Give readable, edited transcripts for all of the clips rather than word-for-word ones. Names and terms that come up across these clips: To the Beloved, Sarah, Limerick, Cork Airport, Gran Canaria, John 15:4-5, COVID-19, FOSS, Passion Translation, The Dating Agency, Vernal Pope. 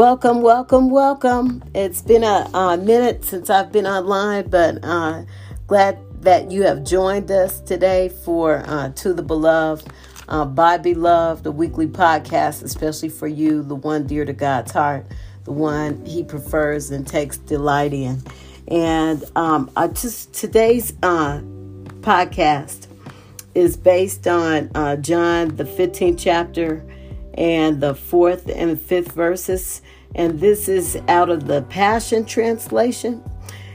Welcome, welcome, welcome. It's been a minute since I've been online, but glad that you have joined us today for To the Beloved, by Beloved, the weekly podcast, especially for you, the one dear to God's heart, the one he prefers and takes delight in. And today's podcast is based on John, the 15th chapter, and the 4th and 5th verses. And this is out of the Passion Translation.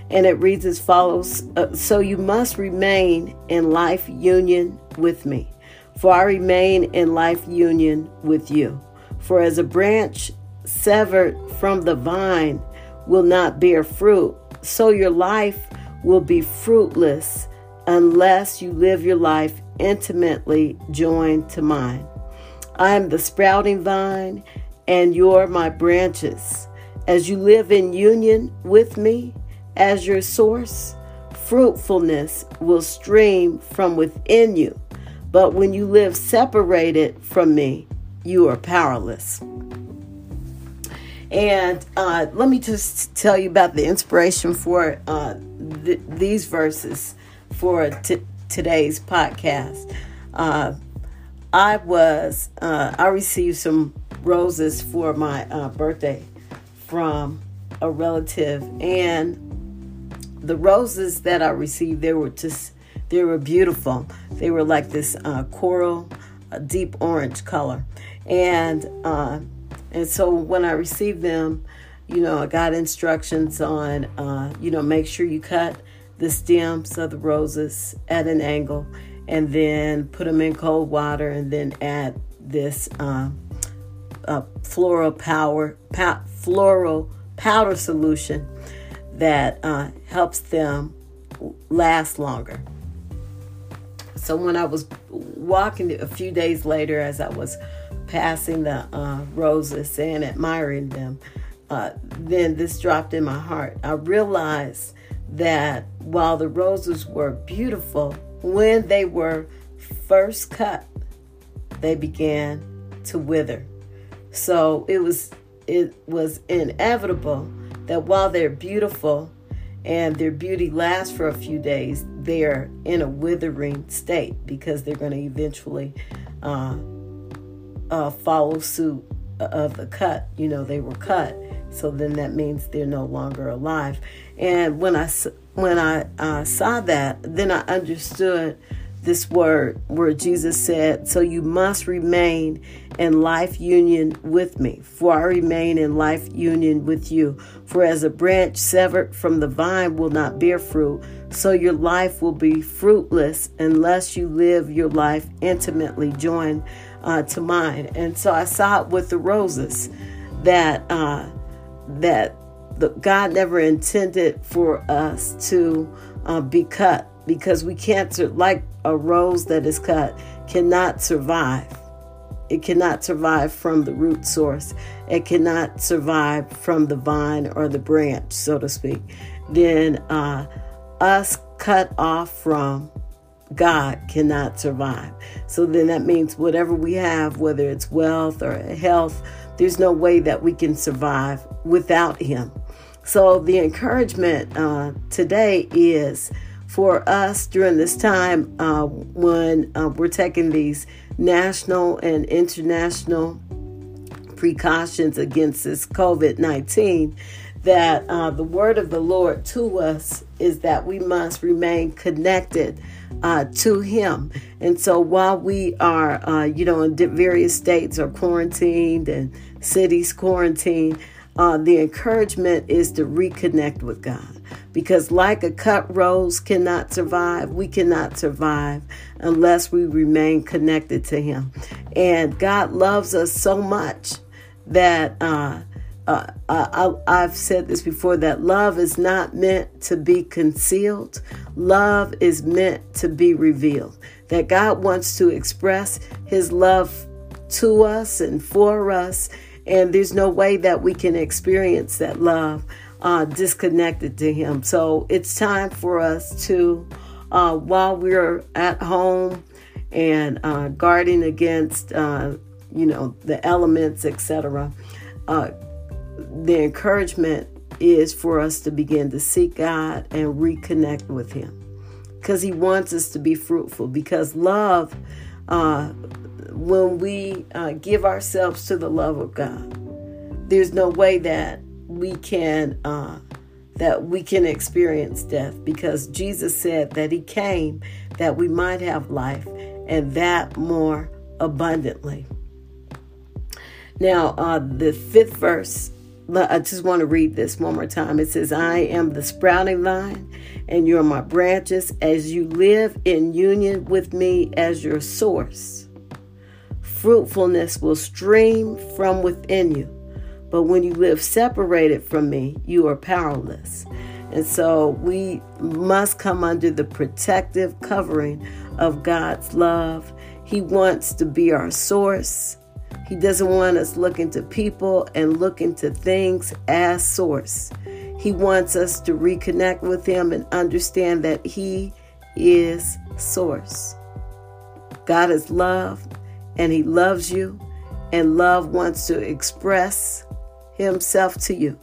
And it reads as follows. So you must remain in life union with me. For I remain in life union with you. For as a branch severed from the vine will not bear fruit, so your life will be fruitless unless you live your life intimately joined to mine. I am the sprouting vine, and you're my branches. As you live in union with me as your source, fruitfulness will stream from within you. But when you live separated from me, you are powerless. And let me just tell you about the inspiration for these verses for today's podcast. I received some roses for my birthday from a relative, and the roses that I received, they were beautiful. They were like this coral, a deep orange color, and so when I received them, you know, I got instructions on, make sure you cut the stems of the roses at an angle, and then put them in cold water, and then add this floral powder solution that helps them last longer. So when I was walking a few days later, as I was passing the roses and admiring them, then this dropped in my heart. I realized that while the roses were beautiful, when they were first cut, they began to wither. So it was inevitable that while they're beautiful and their beauty lasts for a few days, they're in a withering state because they're going to eventually follow suit of the cut. You know, they were cut. So then that means they're no longer alive. And when I saw that, then I understood this word where Jesus said, so you must remain in life union with me, for I remain in life union with you. For as a branch severed from the vine will not bear fruit, so your life will be fruitless unless you live your life intimately joined to mine. And so I saw it with the roses that God never intended for us to be cut, because we can't, like a rose that is cut, cannot survive. It cannot survive from the root source. It cannot survive from the vine or the branch, so to speak. Then us cut off from God cannot survive. So then that means whatever we have, whether it's wealth or health, there's no way that we can survive without him. So the encouragement today is for us during this time when we're taking these national and international precautions against this COVID-19, that the word of the Lord to us is that we must remain connected to him. And so while we are, in various states are quarantined and cities quarantined, the encouragement is to reconnect with God, because like a cut rose cannot survive, we cannot survive unless we remain connected to him. And God loves us so much that I've said this before, that love is not meant to be concealed. Love is meant to be revealed. That God wants to express his love to us and for us. And there's no way that we can experience that love disconnected to him. So it's time for us to, while we're at home and guarding against, the elements, etc., the encouragement is for us to begin to seek God and reconnect with him, because he wants us to be fruitful, because love, when we give ourselves to the love of God, there's no way that we can experience death, because Jesus said that he came that we might have life and that more abundantly. Now, the fifth verse, I just want to read this one more time. It says, I am the sprouting vine, and you're my branches. As you live in union with me as your source, fruitfulness will stream from within you. But when you live separated from me, you are powerless. And so we must come under the protective covering of God's love. He wants to be our source. He doesn't want us looking to people and looking to things as source. He wants us to reconnect with him and understand that he is source. God is love, and he loves you, and love wants to express himself to you.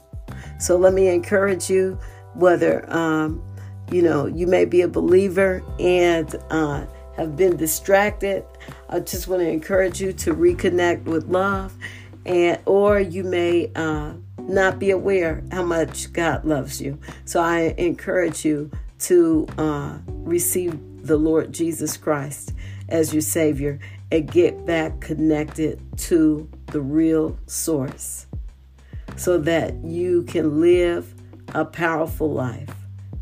So let me encourage you, whether you may be a believer and have been distracted, I just want to encourage you to reconnect with love, or you may not be aware how much God loves you. So I encourage you to receive the Lord Jesus Christ as your Savior and get back connected to the real source, so that you can live a powerful life,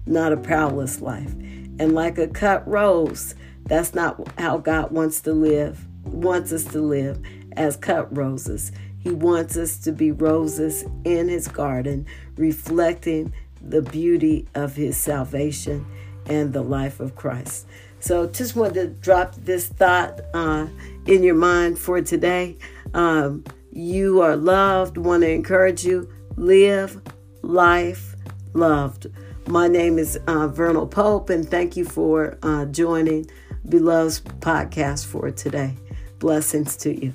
not a powerless life. And like a cut rose, that's not how God wants us to live as cut roses. He wants us to be roses in his garden, reflecting the beauty of his salvation and the life of Christ. So just wanted to drop this thought in your mind for today. You are loved. Want to encourage you. Live life loved. My name is Vernal Pope, and thank you for joining Beloved's podcast for today. Blessings to you.